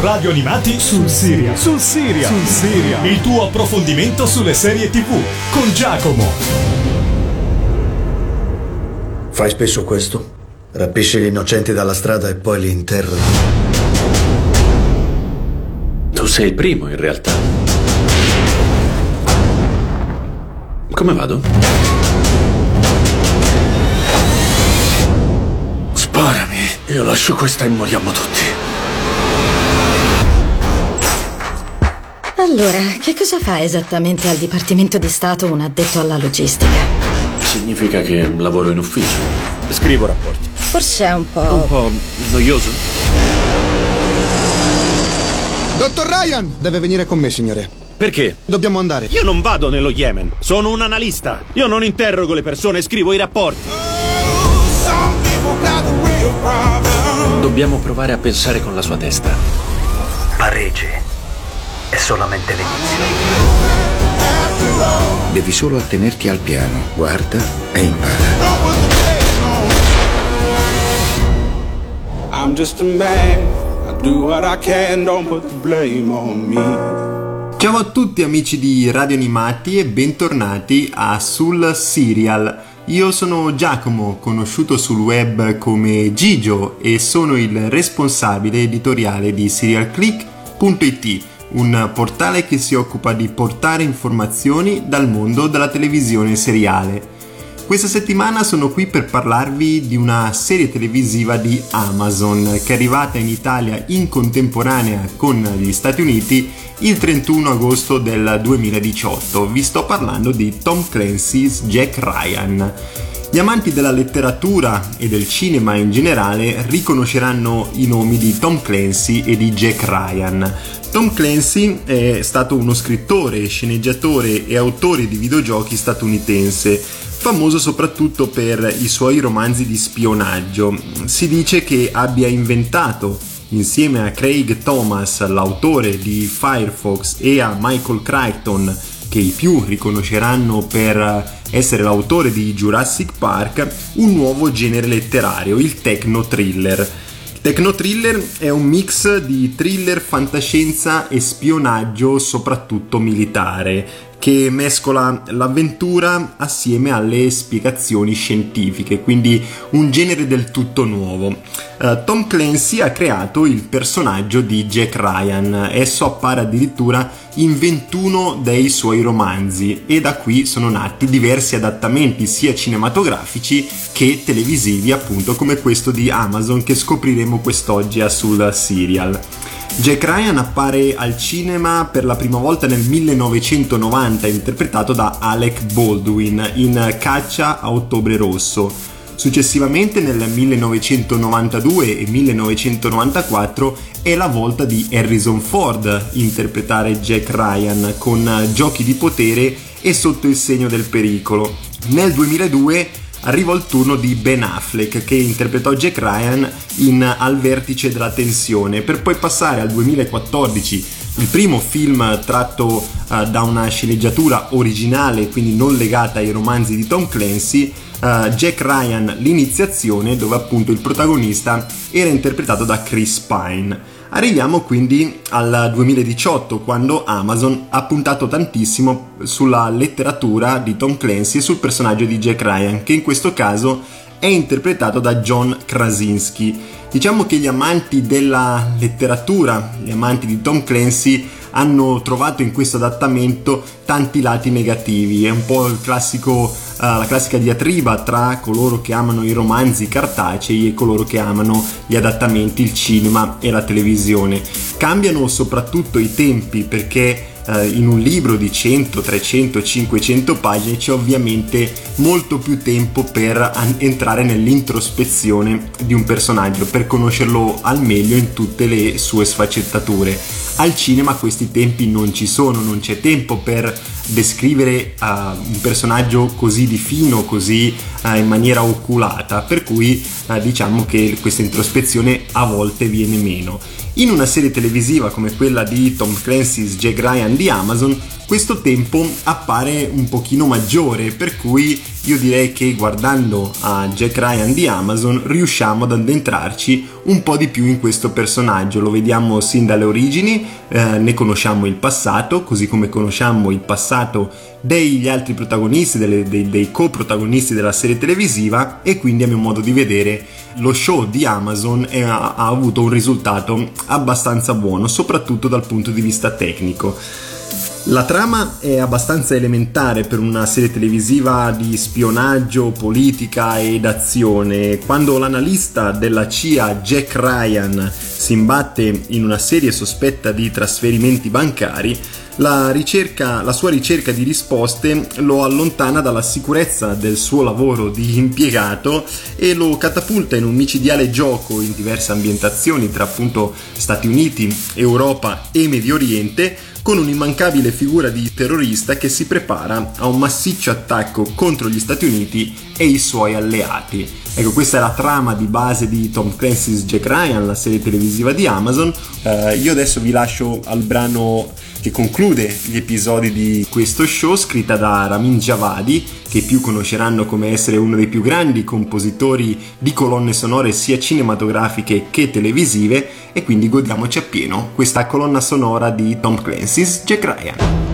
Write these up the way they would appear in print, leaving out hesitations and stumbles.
Radio Animati sul Siria. Il tuo approfondimento sulle serie TV con Giacomo. Fai spesso questo? Rapisci gli innocenti dalla strada e poi li interrogi. Tu sei il primo in realtà. Come vado? Sparami, io lascio questa e moriamo tutti. Allora, che cosa fa esattamente al Dipartimento di Stato un addetto alla logistica? Significa che lavoro in ufficio. Scrivo rapporti. Forse è un po'... un po' noioso. Dottor Ryan! Deve venire con me, signore. Perché? Dobbiamo andare. Io non vado nello Yemen. Sono un analista. Io non interrogo le persone, scrivo i rapporti. Dobbiamo provare a pensare con la sua testa. Parigi. È solamente l'inizio. Devi solo attenerti al piano, guarda e impara. I'm just a man, I do what I can, don't put the blame on me. Ciao a tutti amici di Radio Animati e bentornati a Sul Serial. Io sono Giacomo, conosciuto sul web come Gigio, e sono il responsabile editoriale di SerialClick.it, un portale che si occupa di portare informazioni dal mondo della televisione seriale. Questa settimana sono qui per parlarvi di una serie televisiva di Amazon che è arrivata in Italia in contemporanea con gli Stati Uniti il 31 agosto del 2018. Vi sto parlando di Tom Clancy's Jack Ryan. Gli amanti della letteratura e del cinema in generale riconosceranno i nomi di Tom Clancy e di Jack Ryan. Tom Clancy è stato uno scrittore, sceneggiatore e autore di videogiochi statunitense, famoso soprattutto per i suoi romanzi di spionaggio. Si dice che abbia inventato, insieme a Craig Thomas, l'autore di Firefox, e a Michael Crichton, che i più riconosceranno per essere l'autore di Jurassic Park, un nuovo genere letterario, il techno thriller. Techno thriller è un mix di thriller, fantascienza e spionaggio, soprattutto militare, che mescola l'avventura assieme alle spiegazioni scientifiche, quindi un genere del tutto nuovo. Tom Clancy ha creato il personaggio di Jack Ryan, esso appare addirittura in 21 dei suoi romanzi e da qui sono nati diversi adattamenti sia cinematografici che televisivi, appunto come questo di Amazon che scopriremo quest'oggi a Sul Serial. Jack Ryan appare al cinema per la prima volta nel 1990, interpretato da Alec Baldwin in Caccia a Ottobre Rosso. Successivamente nel 1992 e 1994 è la volta di Harrison Ford interpretare Jack Ryan con Giochi di Potere e Sotto il Segno del Pericolo. Nel 2002 arrivò il turno di Ben Affleck, che interpretò Jack Ryan in Al Vertice della Tensione, per poi passare al 2014, il primo film tratto da una sceneggiatura originale, quindi non legata ai romanzi di Tom Clancy, Jack Ryan l'iniziazione, dove appunto il protagonista era interpretato da Chris Pine. Arriviamo quindi al 2018, quando Amazon ha puntato tantissimo sulla letteratura di Tom Clancy e sul personaggio di Jack Ryan, che in questo caso è interpretato da John Krasinski. Diciamo che gli amanti della letteratura, gli amanti di Tom Clancy, hanno trovato in questo adattamento tanti lati negativi. È un po' il classico, la classica diatriba tra coloro che amano i romanzi cartacei e coloro che amano gli adattamenti, il cinema e la televisione. Cambiano soprattutto i tempi, perché in un libro di 100, 300, 500 pagine c'è ovviamente molto più tempo per entrare nell'introspezione di un personaggio, per conoscerlo al meglio in tutte le sue sfaccettature. Al cinema questi tempi non ci sono, non c'è tempo per descrivere un personaggio così di fino, così in maniera oculata, per cui diciamo che questa introspezione a volte viene meno. In una serie televisiva come quella di Tom Clancy's Jack Ryan di Amazon, questo tempo appare un pochino maggiore, per cui io direi che guardando a Jack Ryan di Amazon riusciamo ad addentrarci un po' di più in questo personaggio. Lo vediamo sin dalle origini, ne conosciamo il passato, così come conosciamo il passato degli altri protagonisti, dei co-protagonisti della serie televisiva, e quindi a mio modo di vedere lo show di Amazon ha avuto un risultato abbastanza buono, soprattutto dal punto di vista tecnico. La trama è abbastanza elementare per una serie televisiva di spionaggio, politica ed azione. Quando l'analista della CIA Jack Ryan si imbatte in una serie sospetta di trasferimenti bancari, la sua ricerca di risposte lo allontana dalla sicurezza del suo lavoro di impiegato e lo catapulta in un micidiale gioco in diverse ambientazioni tra appunto Stati Uniti, Europa e Medio Oriente, con un'immancabile figura di terrorista che si prepara a un massiccio attacco contro gli Stati Uniti e i suoi alleati. Ecco, questa è la trama di base di Tom Clancy's Jack Ryan, la serie televisiva di Amazon. Io adesso vi lascio al brano che conclude gli episodi di questo show, scritta da Ramin Djawadi, che più conosceranno come essere uno dei più grandi compositori di colonne sonore sia cinematografiche che televisive, e quindi godiamoci appieno questa colonna sonora di Tom Clancy's Jack Ryan.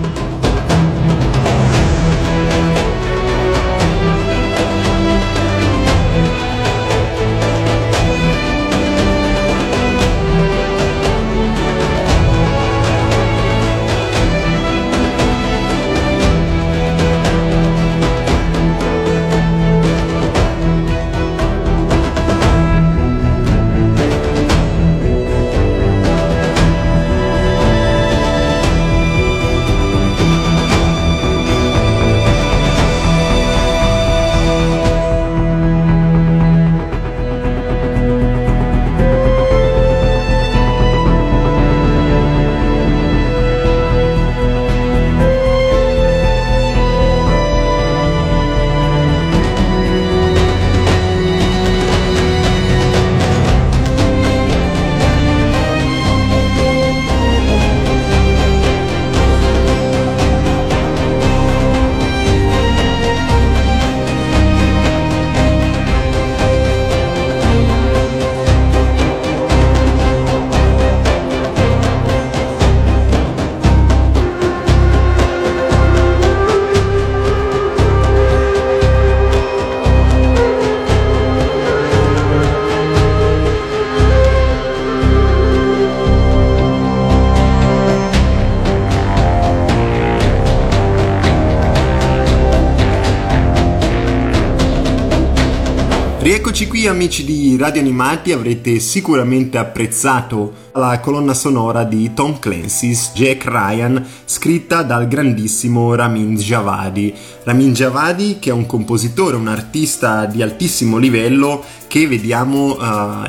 Eccoci qui amici di Radio Animati, avrete sicuramente apprezzato la colonna sonora di Tom Clancy's Jack Ryan, scritta dal grandissimo Ramin Djawadi. Ramin Djawadi, che è un compositore, un artista di altissimo livello, che vediamo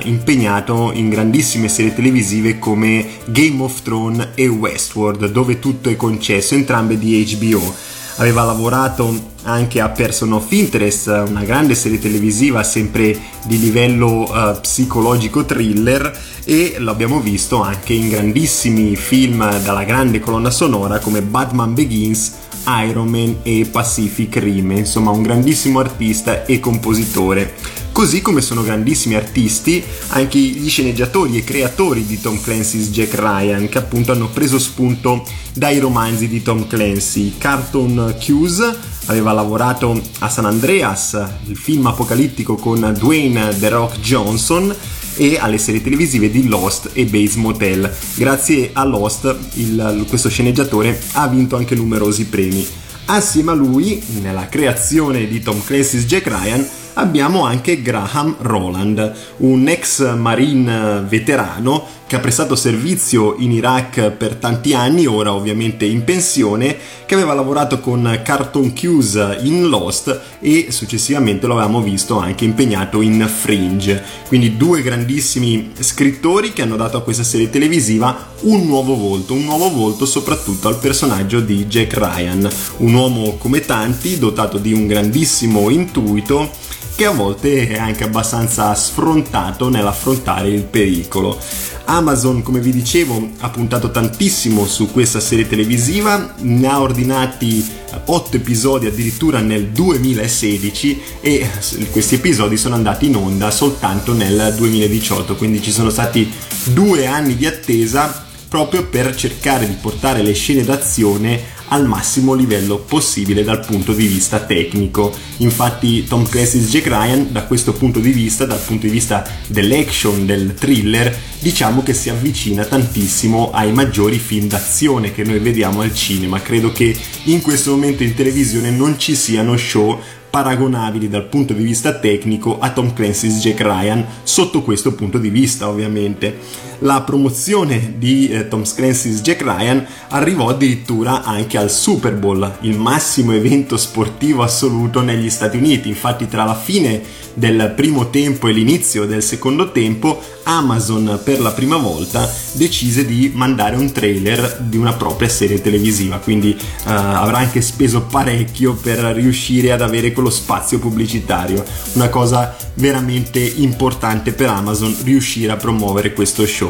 impegnato in grandissime serie televisive come Game of Thrones e Westworld, dove tutto è concesso, entrambe di HBO. Aveva lavorato anche a Person of Interest, una grande serie televisiva sempre di livello psicologico thriller, e l'abbiamo visto anche in grandissimi film dalla grande colonna sonora come Batman Begins, Iron Man e Pacific Rim. Insomma, un grandissimo artista e compositore. Così come sono grandissimi artisti anche gli sceneggiatori e creatori di Tom Clancy's Jack Ryan, che appunto hanno preso spunto dai romanzi di Tom Clancy. Carlton Cuse aveva lavorato a San Andreas, il film apocalittico con Dwayne The Rock Johnson, e alle serie televisive di Lost e Bates Motel. Grazie a Lost questo sceneggiatore ha vinto anche numerosi premi. Assieme a lui, nella creazione di Tom Clancy's Jack Ryan, abbiamo anche Graham Roland, un ex marine veterano che ha prestato servizio in Iraq per tanti anni, ora ovviamente in pensione, che aveva lavorato con Carlton Cuse in Lost e successivamente lo avevamo visto anche impegnato in Fringe. Quindi due grandissimi scrittori che hanno dato a questa serie televisiva un nuovo volto soprattutto al personaggio di Jack Ryan, un uomo come tanti, dotato di un grandissimo intuito, che a volte è anche abbastanza sfrontato nell'affrontare il pericolo. Amazon, come vi dicevo, ha puntato tantissimo su questa serie televisiva, ne ha ordinati 8 episodi addirittura nel 2016 e questi episodi sono andati in onda soltanto nel 2018, quindi ci sono stati 2 anni di attesa proprio per cercare di portare le scene d'azione al massimo livello possibile dal punto di vista tecnico. Infatti Tom Clancy's Jack Ryan, da questo punto di vista, dal punto di vista dell'action, del thriller, diciamo che si avvicina tantissimo ai maggiori film d'azione che noi vediamo al cinema. Credo che in questo momento in televisione non ci siano show paragonabili dal punto di vista tecnico a Tom Clancy's Jack Ryan, sotto questo punto di vista ovviamente. La promozione di Tom Clancy's Jack Ryan arrivò addirittura anche al Super Bowl, il massimo evento sportivo assoluto negli Stati Uniti. Infatti tra la fine del primo tempo e l'inizio del secondo tempo Amazon per la prima volta decise di mandare un trailer di una propria serie televisiva, quindi avrà anche speso parecchio per riuscire ad avere quello spazio pubblicitario. Una cosa veramente importante per Amazon, riuscire a promuovere questo show.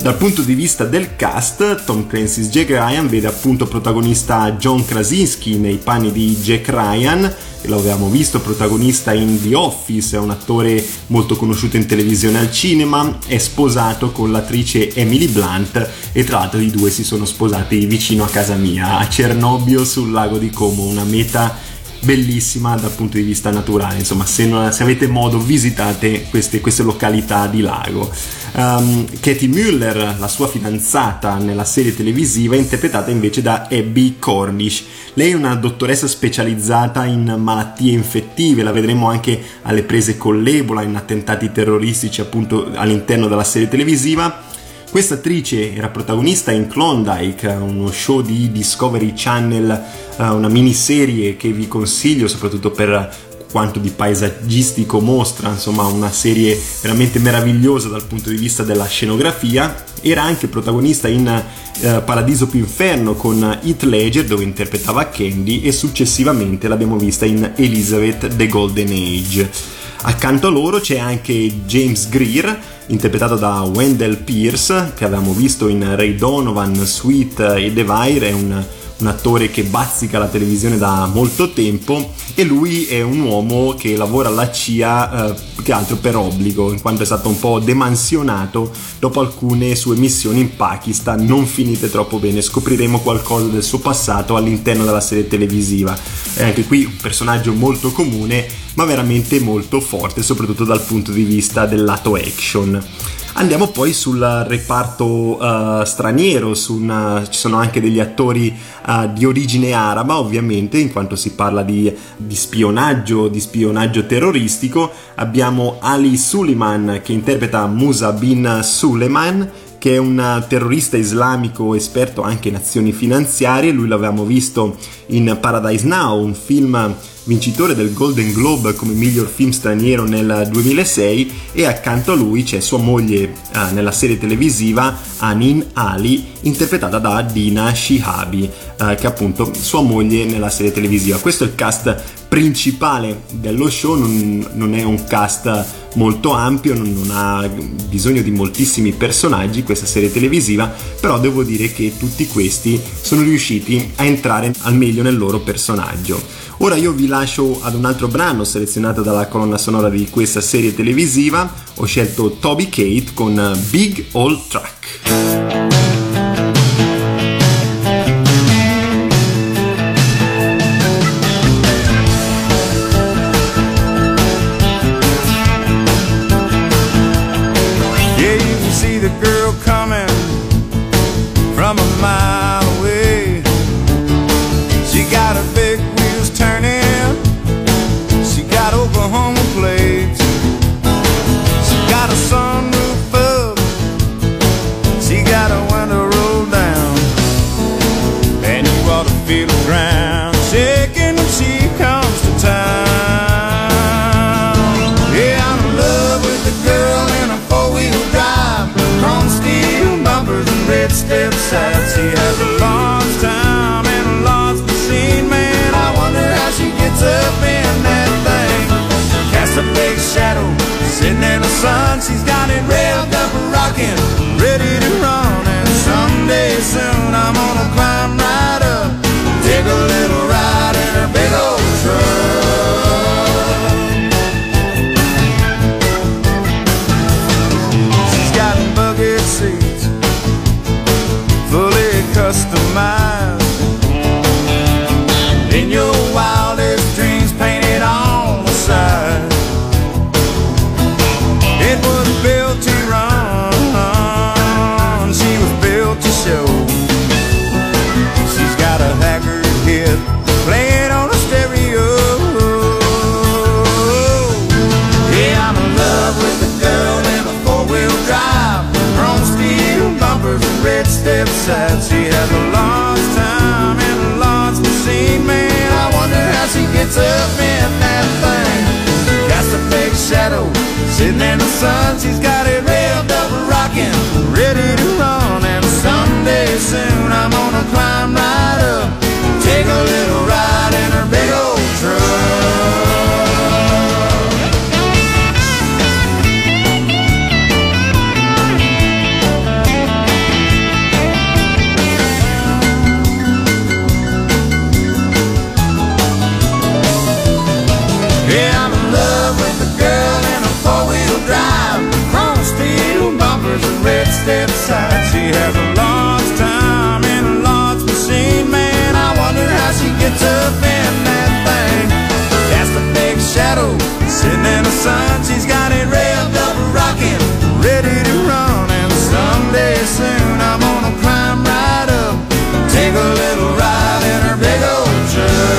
Dal punto di vista del cast, Tom Clancy's Jack Ryan vede appunto protagonista John Krasinski nei panni di Jack Ryan, lo avevamo visto protagonista in The Office, è un attore molto conosciuto in televisione e al cinema, è sposato con l'attrice Emily Blunt e tra l'altro i due si sono sposati vicino a casa mia, a Cernobbio sul lago di Como, una meta bellissima dal punto di vista naturale. Insomma, se avete modo visitate queste località di lago. Katie Mueller, la sua fidanzata nella serie televisiva, è interpretata invece da Abbie Cornish. Lei è una dottoressa specializzata in malattie infettive, la vedremo anche alle prese con l'Ebola, in attentati terroristici appunto all'interno della serie televisiva. Questa attrice era protagonista in Klondike, uno show di Discovery Channel, una miniserie che vi consiglio soprattutto per quanto di paesaggistico mostra, insomma una serie veramente meravigliosa dal punto di vista della scenografia. Era anche protagonista in Paradiso più Inferno con Heath Ledger, dove interpretava Candy, e successivamente l'abbiamo vista in Elizabeth The Golden Age. Accanto a loro c'è anche James Greer, interpretato da Wendell Pierce, che avevamo visto in Ray Donovan, Sweet e Devire, è un attore che bazzica la televisione da molto tempo e lui è un uomo che lavora alla CIA più che altro per obbligo, in quanto è stato un po' demansionato dopo alcune sue missioni in Pakistan non finite troppo bene. Scopriremo qualcosa del suo passato all'interno della serie televisiva. È anche qui un personaggio molto comune ma veramente molto forte, soprattutto dal punto di vista del lato action. Andiamo poi sul reparto straniero, ci sono anche degli attori di origine araba ovviamente, in quanto si parla di spionaggio terroristico. Abbiamo Ali Suliman che interpreta Mousa Bin Suleiman, che è un terrorista islamico esperto anche in azioni finanziarie. Lui l'avevamo visto in Paradise Now, un film vincitore del Golden Globe come miglior film straniero nel 2006, e accanto a lui c'è sua moglie nella serie televisiva Anin Ali, interpretata da Dina Shihabi, che è appunto sua moglie nella serie televisiva. Questo è il cast principale dello show, non è un cast molto ampio, non ha bisogno di moltissimi personaggi questa serie televisiva, però devo dire che tutti questi sono riusciti a entrare al meglio nel loro personaggio. Ora io vi lascio ad un altro brano selezionato dalla colonna sonora di questa serie televisiva. Ho scelto Toby Keith con Big Old Truck. Plates. She got a sunroof up, sun, she's got it revved up and rockin', ready to run. And someday soon I'm gonna climb right up, take a little ride in her big old truck. She's got bucket seats, fully customized, in your wildest dreams painted on the side. It was built to run, she was built to show. She's got a haggard hip playing on a stereo. Yeah, I'm in love with a girl in a four-wheel drive, chrome steel bumpers and red step sides. She has a lost time and a lost machine, man. I wonder how she gets up in that thing. That's a big shadow sitting in the sun, she's got it revved up and rockin', ready to run. And someday soon I'm gonna climb right up, take a little ride in her big old truck. Yeah, I'm in love with the girl, red step side. She has a lost time and a lost machine, man. I wonder how she gets up in that thing. That's the big shadow sitting in the sun. She's got it revved up and rocking, ready to run. And someday soon I'm gonna climb right up, take a little ride in her big old truck.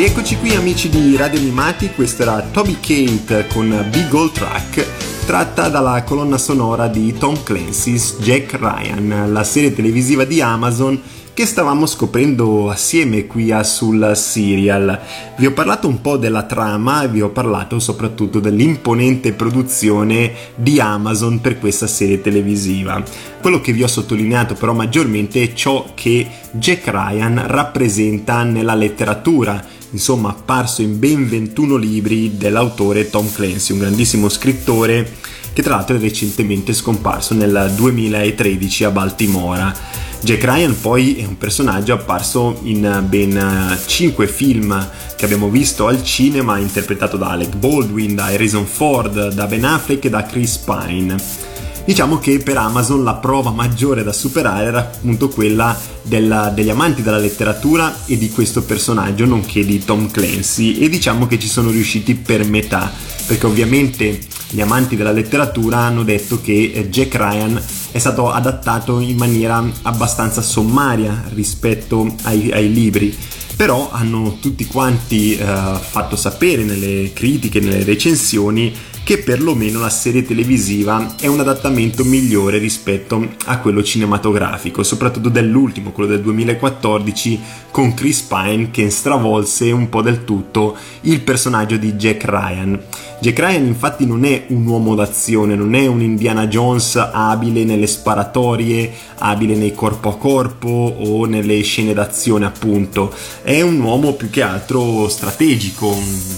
Eccoci qui amici di Radio Animati, questa era Toby Kate con Big Old Truck, tratta dalla colonna sonora di Tom Clancy's Jack Ryan, la serie televisiva di Amazon che stavamo scoprendo assieme qui a sul Serial. Vi ho parlato un po' della trama e vi ho parlato soprattutto dell'imponente produzione di Amazon per questa serie televisiva. Quello che vi ho sottolineato però maggiormente è ciò che Jack Ryan rappresenta nella letteratura. Insomma, apparso in ben 21 libri dell'autore Tom Clancy, un grandissimo scrittore che tra l'altro è recentemente scomparso nel 2013 a Baltimora. Jack Ryan poi è un personaggio apparso in ben 5 film che abbiamo visto al cinema, interpretato da Alec Baldwin, da Harrison Ford, da Ben Affleck e da Chris Pine. Diciamo che per Amazon la prova maggiore da superare era appunto quella degli amanti della letteratura e di questo personaggio, nonché di Tom Clancy, e diciamo che ci sono riusciti per metà, perché ovviamente gli amanti della letteratura hanno detto che Jack Ryan è stato adattato in maniera abbastanza sommaria rispetto ai libri, però hanno tutti quanti fatto sapere nelle critiche, nelle recensioni, che perlomeno la serie televisiva è un adattamento migliore rispetto a quello cinematografico, soprattutto dell'ultimo, quello del 2014 con Chris Pine, che stravolse un po' del tutto il personaggio di Jack Ryan. Jack Ryan infatti non è un uomo d'azione, non è un Indiana Jones abile nelle sparatorie, abile nei corpo a corpo o nelle scene d'azione appunto, è un uomo più che altro strategico,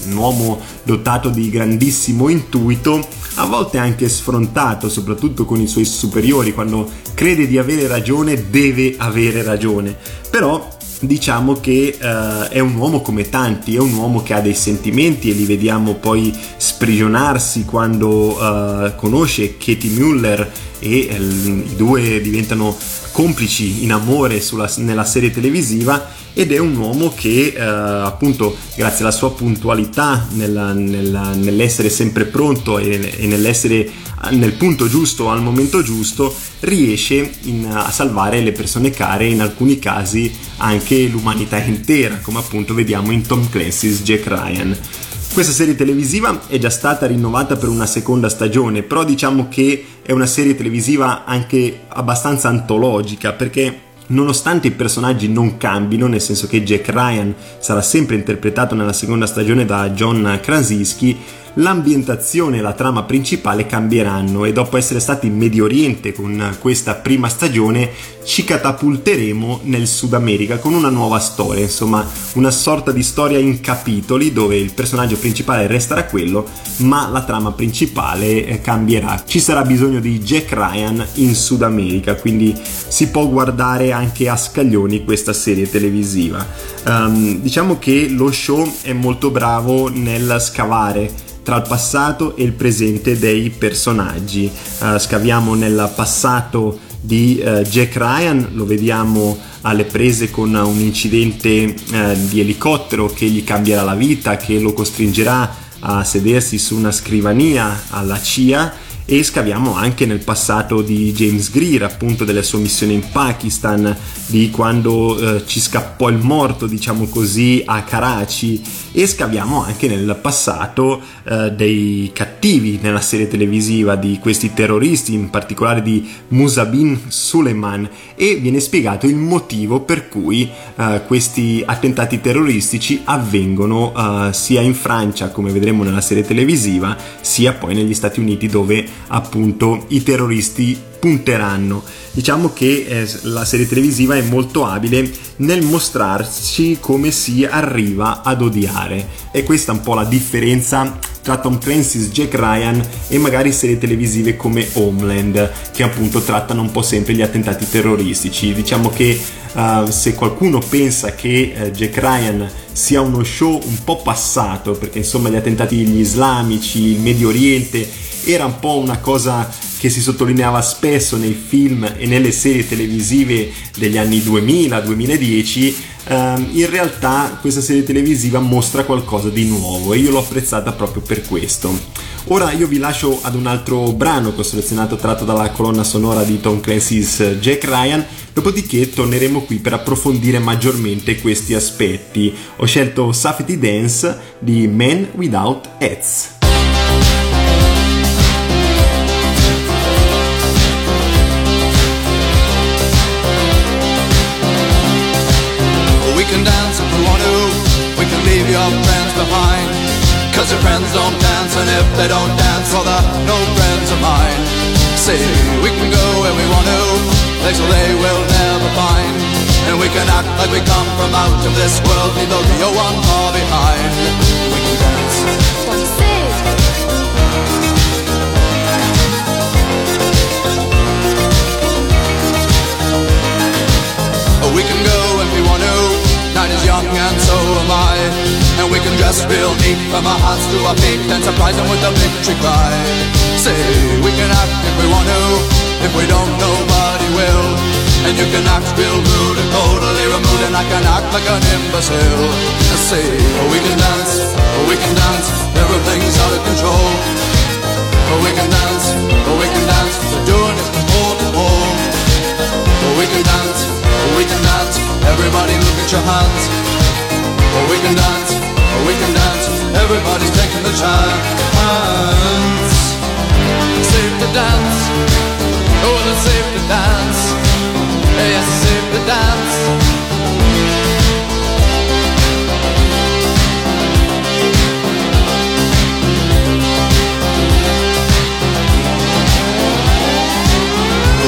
un uomo dotato di grandissimo intuito, a volte anche sfrontato, soprattutto con i suoi superiori. Quando crede di avere ragione, deve avere ragione, però diciamo che è un uomo come tanti, è un uomo che ha dei sentimenti e li vediamo poi sprigionarsi quando conosce Katie Mueller e i due diventano complici in amore nella serie televisiva, ed è un uomo che appunto grazie alla sua puntualità nell'essere sempre pronto e nell'essere nel punto giusto al momento giusto riesce a salvare le persone care, in alcuni casi anche l'umanità intera, come appunto vediamo in Tom Clancy's Jack Ryan. Questa serie televisiva è già stata rinnovata per una seconda stagione, però diciamo che è una serie televisiva anche abbastanza antologica, perché nonostante i personaggi non cambino, nel senso che Jack Ryan sarà sempre interpretato nella seconda stagione da John Krasinski, l'ambientazione e la trama principale cambieranno, e dopo essere stati in Medio Oriente con questa prima stagione ci catapulteremo nel Sud America con una nuova storia, insomma una sorta di storia in capitoli dove il personaggio principale resterà quello, ma la trama principale cambierà. Ci sarà bisogno di Jack Ryan in Sud America, quindi si può guardare anche a scaglioni questa serie televisiva. Diciamo che lo show è molto bravo nel scavare tra il passato e il presente dei personaggi. Scaviamo nel passato di Jack Ryan, lo vediamo alle prese con un incidente di elicottero che gli cambierà la vita, che lo costringerà a sedersi su una scrivania alla CIA, e scaviamo anche nel passato di James Greer, appunto della sua missione in Pakistan, di quando ci scappò il morto, diciamo così, a Karachi, e scaviamo anche nel passato dei cattivi nella serie televisiva, di questi terroristi, in particolare di Mousa Bin Suleiman, e viene spiegato il motivo per cui questi attentati terroristici avvengono sia in Francia, come vedremo nella serie televisiva, sia poi negli Stati Uniti, dove appunto i terroristi punteranno. Diciamo che la serie televisiva è molto abile nel mostrarci come si arriva ad odiare, e questa è un po' la differenza tra Tom Clancy's Jack Ryan e magari serie televisive come Homeland, che appunto trattano un po' sempre gli attentati terroristici. Diciamo che se qualcuno pensa che Jack Ryan sia uno show un po' passato, perché insomma gli attentati degli islamici, il Medio Oriente era un po' una cosa che si sottolineava spesso nei film e nelle serie televisive degli anni 2000-2010, in realtà questa serie televisiva mostra qualcosa di nuovo, e io l'ho apprezzata proprio per questo. Ora io vi lascio ad un altro brano che ho selezionato tratto dalla colonna sonora di Tom Clancy's Jack Ryan, dopodiché torneremo qui per approfondire maggiormente questi aspetti. Ho scelto Safety Dance di Men Without Hats. Leave your friends behind, cause your friends don't dance, and if they don't dance, well they're no friends of mine. See, we can go where we want to, places they will never find, and we can act like we come from out of this world, leave the real one far behind. We can dance. What do you say? We can go if we want to. Night is young and so am I, and we can dress real neat from our hearts to our feet, and surprise them with a victory cry. See, we can act if we want to, if we don't nobody will, and you can act real rude and totally removed, and I can act like an imbecile. See, we can dance, everything's out of control. We can dance, we're doing it from pole to pole. We can dance, everybody look at your hands. We can dance, everybody's taking the chance. Safe to dance, oh it's safe to dance, yes it's safe to dance.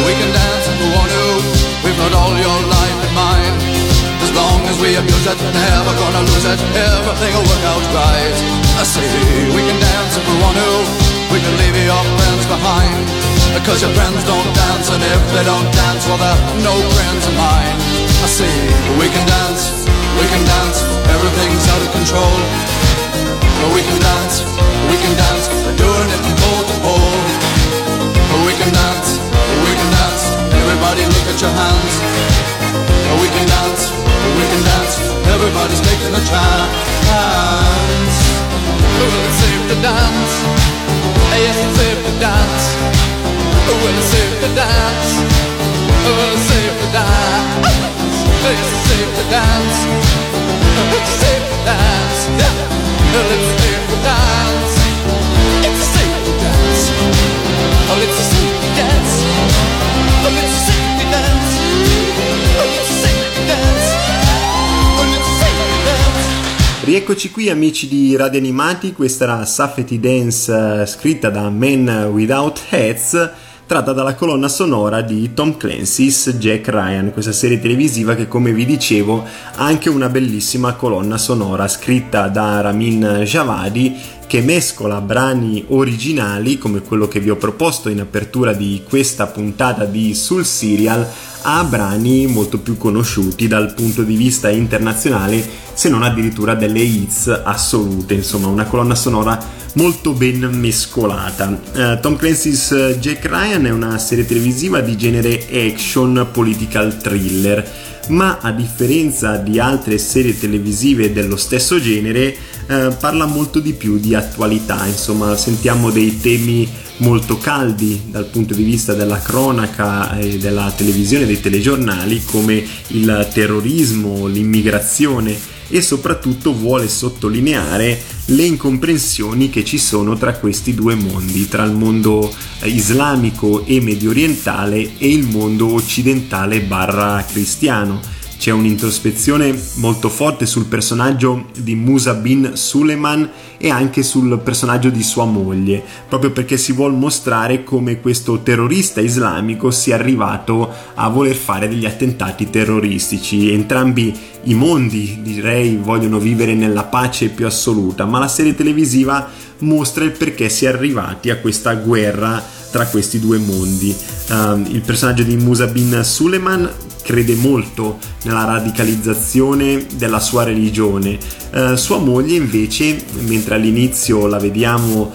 We can dance if we want to, we've got all your life in mind. As long as we abuse it, never gonna lose it, everything will work out right. I see, we can dance if we want to, we can leave your friends behind, because your friends don't dance, and if they don't dance, well they're no friends of mine. I see, we can dance, everything's out of control. We can dance, we're doing it from pole to pole. We can dance, everybody look at your hands. silence. Will it save the dance? Yes, it saved the dance. Will it save the dance? Will it save the dance? Yes, it saved the dance. Will it save the dance? Will it save the dance? It's a safety dance. Oh, it's a safety dance. Oh, it's a safety dance. Oh, it's a safety dance. Oh, it's a safety dance. Rieccoci qui, amici di Radio Animati. Questa era Safety Dance, scritta da Men Without Hats, tratta dalla colonna sonora di Tom Clancy's Jack Ryan, questa serie televisiva che, come vi dicevo, ha anche una bellissima colonna sonora scritta da Ramin Djawadi, che mescola brani originali come quello che vi ho proposto in apertura di questa puntata di Sul Serial a brani molto più conosciuti dal punto di vista internazionale, se non addirittura delle hits assolute. Insomma, una colonna sonora molto ben mescolata. Tom Clancy's Jack Ryan è una serie televisiva di genere action political thriller, ma a differenza di altre serie televisive dello stesso genere parla molto di più di attualità. Insomma, sentiamo dei temi molto caldi dal punto di vista della cronaca e della televisione, dei telegiornali, come il terrorismo, l'immigrazione, e soprattutto vuole sottolineare le incomprensioni che ci sono tra questi due mondi, tra il mondo islamico e medio orientale e il mondo occidentale barra cristiano. C'è un'introspezione molto forte sul personaggio di Mousa Bin Suleiman e anche sul personaggio di sua moglie, proprio perché si vuol mostrare come questo terrorista islamico sia arrivato a voler fare degli attentati terroristici. Entrambi i mondi, direi, vogliono vivere nella pace più assoluta, ma la serie televisiva mostra il perché si è arrivati a questa guerra tra questi due mondi. Il personaggio di Mousa Bin Suleiman crede molto nella radicalizzazione della sua religione. Sua moglie invece, mentre all'inizio la vediamo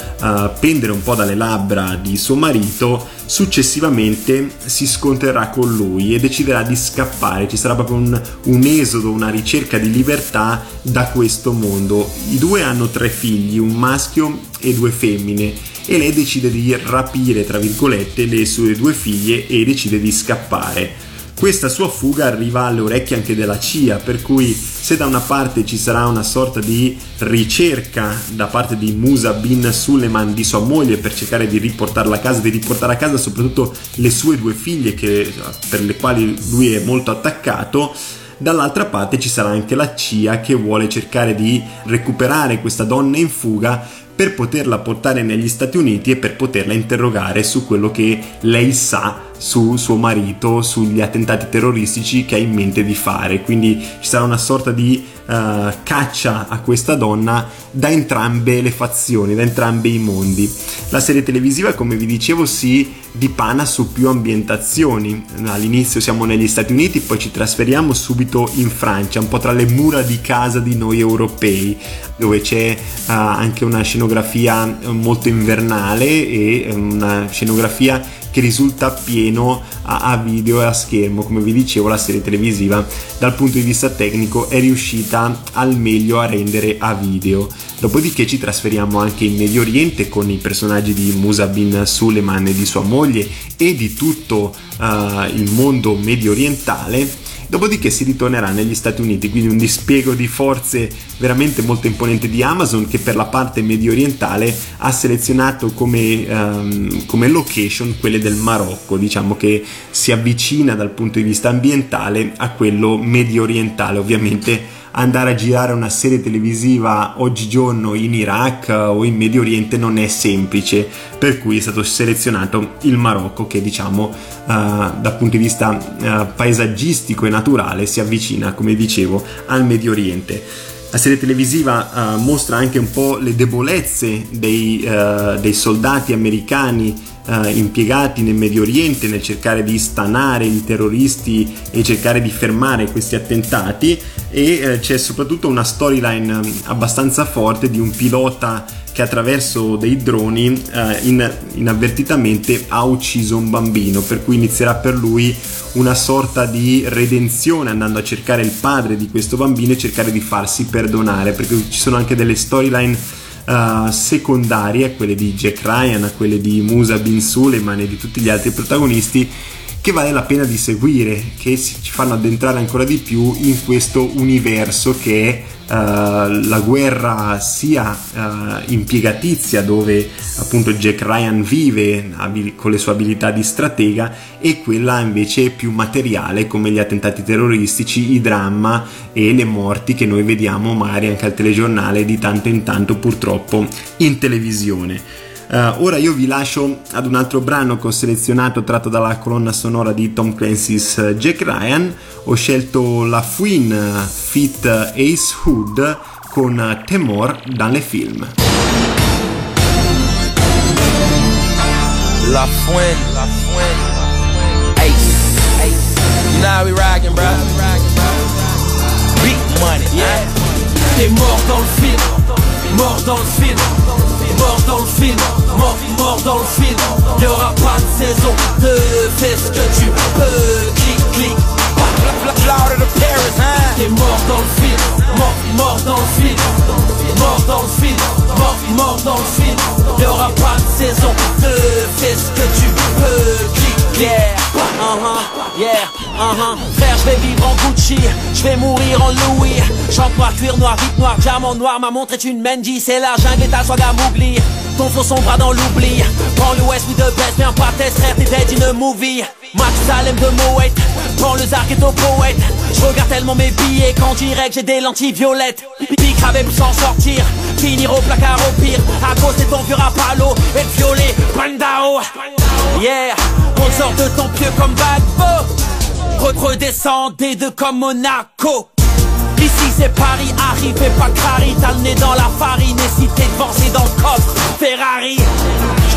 pendere un po' dalle labbra di suo marito, successivamente si scontrerà con lui e deciderà di scappare. Ci sarà proprio un esodo, una ricerca di libertà da questo mondo. I due hanno 3 figli, un maschio e 2 femmine, e lei decide di rapire, tra virgolette, le sue 2 figlie e decide di scappare. Questa sua fuga arriva alle orecchie anche della CIA, per cui se da una parte ci sarà una sorta di ricerca da parte di Mousa Bin Suleiman di sua moglie per cercare di riportarla a casa, soprattutto le sue 2 figlie per le quali lui è molto attaccato, dall'altra parte ci sarà anche la CIA che vuole cercare di recuperare questa donna in fuga per poterla portare negli Stati Uniti e per poterla interrogare su quello che lei sa su suo marito, sugli attentati terroristici che ha in mente di fare. Quindi ci sarà una sorta di caccia a questa donna da entrambe le fazioni, da entrambi i mondi. La serie televisiva, come vi dicevo, si dipana su più ambientazioni. All'inizio siamo negli Stati Uniti, poi ci trasferiamo subito in Francia, un po' tra le mura di casa di noi europei, dove c'è anche una scenografia molto invernale e una scenografia che risulta pieno a video e a schermo. Come vi dicevo, la serie televisiva dal punto di vista tecnico è riuscita al meglio a rendere a video. Dopodiché ci trasferiamo anche in Medio Oriente con i personaggi di Mousa Bin Suleiman e di sua moglie e di tutto il mondo medio orientale. Dopodiché si ritornerà negli Stati Uniti, quindi un dispiego di forze veramente molto imponente di Amazon, che per la parte medio orientale ha selezionato come location quelle del Marocco. Diciamo che si avvicina dal punto di vista ambientale a quello medio orientale. Ovviamente andare a girare una serie televisiva oggigiorno in Iraq o in Medio Oriente non è semplice, per cui è stato selezionato il Marocco, che diciamo dal punto di vista paesaggistico e naturale si avvicina, come dicevo, al Medio Oriente. La serie televisiva mostra anche un po' le debolezze dei soldati americani impiegati nel Medio Oriente nel cercare di stanare i terroristi e cercare di fermare questi attentati, e c'è soprattutto una storyline abbastanza forte di un pilota che attraverso dei droni inavvertitamente ha ucciso un bambino, per cui inizierà per lui una sorta di redenzione andando a cercare il padre di questo bambino e cercare di farsi perdonare, perché ci sono anche delle storyline secondarie a quelle di Jack Ryan, a quelle di Mousa Bin Suleiman e di tutti gli altri protagonisti, che vale la pena di seguire, che ci fanno addentrare ancora di più in questo universo che è la guerra sia impiegatizia, dove appunto Jack Ryan vive con le sue abilità di stratega, e quella invece più materiale, come gli attentati terroristici, i dramma e le morti che noi vediamo magari anche al telegiornale, di tanto in tanto purtroppo in televisione. Ora io vi lascio ad un altro brano che ho selezionato, tratto dalla colonna sonora di Tom Clancy's Jack Ryan. Ho scelto La Fouine feat. Ace Hood con Temor dalle film. La Fouine, La Fouine, Ace, Ace. You know how we rockin', bro. Big money, yeah. T'es mort dans le film, mort dans le film. Mort dans le film, mort, mort dans le film. Y'aura pas de saison 2, fais ce que tu peux. Clic, clic, Flower to Paris, hein. T'es mort dans le film, mort, mort dans le film. Mort dans le film, mort, mort dans le film. Y'aura pas de saison 2, fais ce que tu peux. Clic, yeah, uh-huh, yeah. Uh-huh. Frère, je vais vivre en Gucci, je vais mourir en Louis. Champ noir, cuir noir, vite noir, diamant noir. Ma montre est une Mendy, c'est la jungle et ta soie Gamougli. Ton flow sombra dans l'oubli. Prends l'ouest, oui de baisse, viens pas tes frères, t'es dead in a movie. Max Salem de Moët, prends le zark et ton poète. Je regarde tellement mes billets qu'en direct j'ai des lentilles violettes. Pique avec pour s'en sortir, finir au placard au pire. À cause de ton vieux rapalo, être violé, Bandao. Yeah, on sort de ton pieu comme Bagbo. Redescendez de comme Monaco. Ici c'est Paris, arrive et pas crari. T'as le nez dans la farine et si t'es devant c'est dans le coffre Ferrari.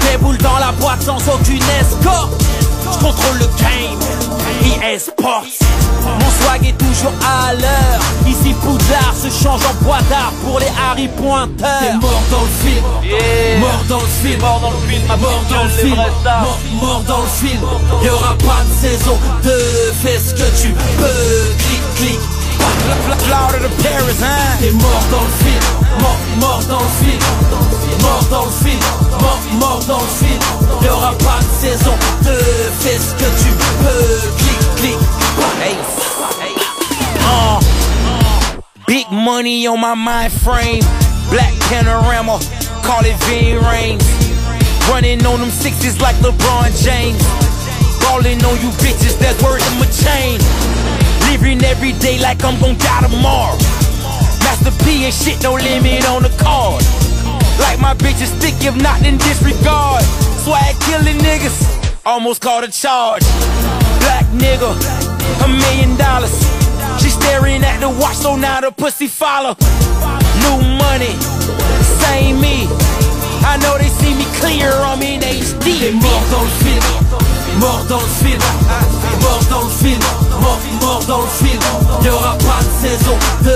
J'déboule dans la boîte sans aucune escorte. J'contrôle le game, EA Sports. Mon swag est toujours à l'heure. Ici Poudlard se change en bois d'art pour les Harry Pointers. T'es mort dans le film, yeah. Mort dans le film, mort dans le film, mort dans le film, mort dans le film. Y'aura pas de saison 2, fais ce que tu peux. Clic, clic, Flower to Paris, hein. T'es mort dans le film, mort, mort dans le film, mort dans le film, mort, mort dans le film. Y'aura pas de saison 2, fais ce que tu peux. Clic, clic, Ace. Big money on my mind frame. Black panorama, call it V-Rains. Running on them sixes like LeBron James. Ballin' on you bitches, that's worth them a chain. Living every day like I'm gon' die tomorrow. Master P and shit, no limit on the card. Like my bitches thick, if not then disregard. Swag killing niggas, almost caught a charge. Black nigga, $1 million. She staring at the watch, so now the pussy follow. New money, same me. I know they see me clear, I'm in HD. T'es mort dans le film, mort dans le film, mort dans le film, mort, mort dans le film. Y'aura pas de saison 2,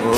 Or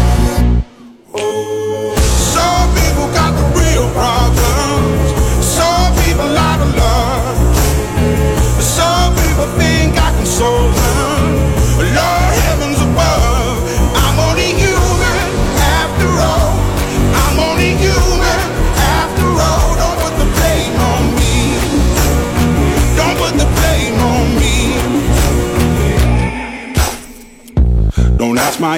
Some people got the real problems. Some people out of love. Some people think I can solve them. Lord, heavens above, I'm only human after all. I'm only human after all. Don't put the blame on me. Don't put the blame on me. Don't ask my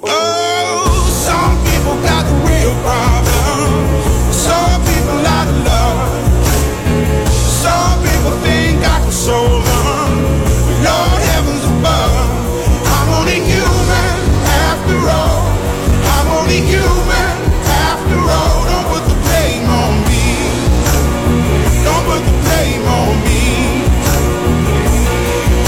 Oh, some people got the real problem. Some people out of love. Some people think I can solve them. But Lord heavens above, I'm only human after all. I'm only human after all. Don't put the blame on me. Don't put the blame on me.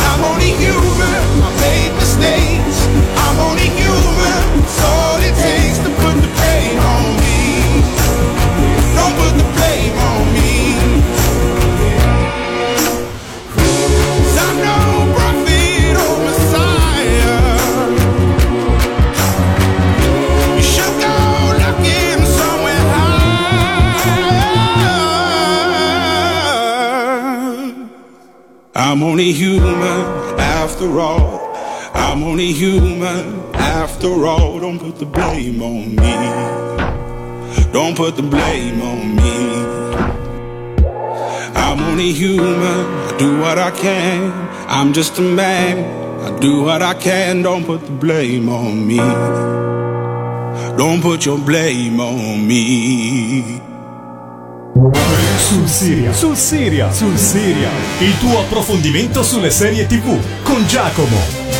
I'm only human, I made mistakes. I'm only human, it's all it takes to put the blame on me. Don't put the blame on me. 'Cause I'm no prophet or Messiah. You should go looking somewhere higher. I'm only human after all. I'm only human after all. Don't put the blame on me. Don't put the blame on me. I'm only human. I do what I can. I'm just a man. I do what I can. Don't put the blame on me. Don't put your blame on me. Sul Siria, il tuo approfondimento sulle serie TV con Giacomo.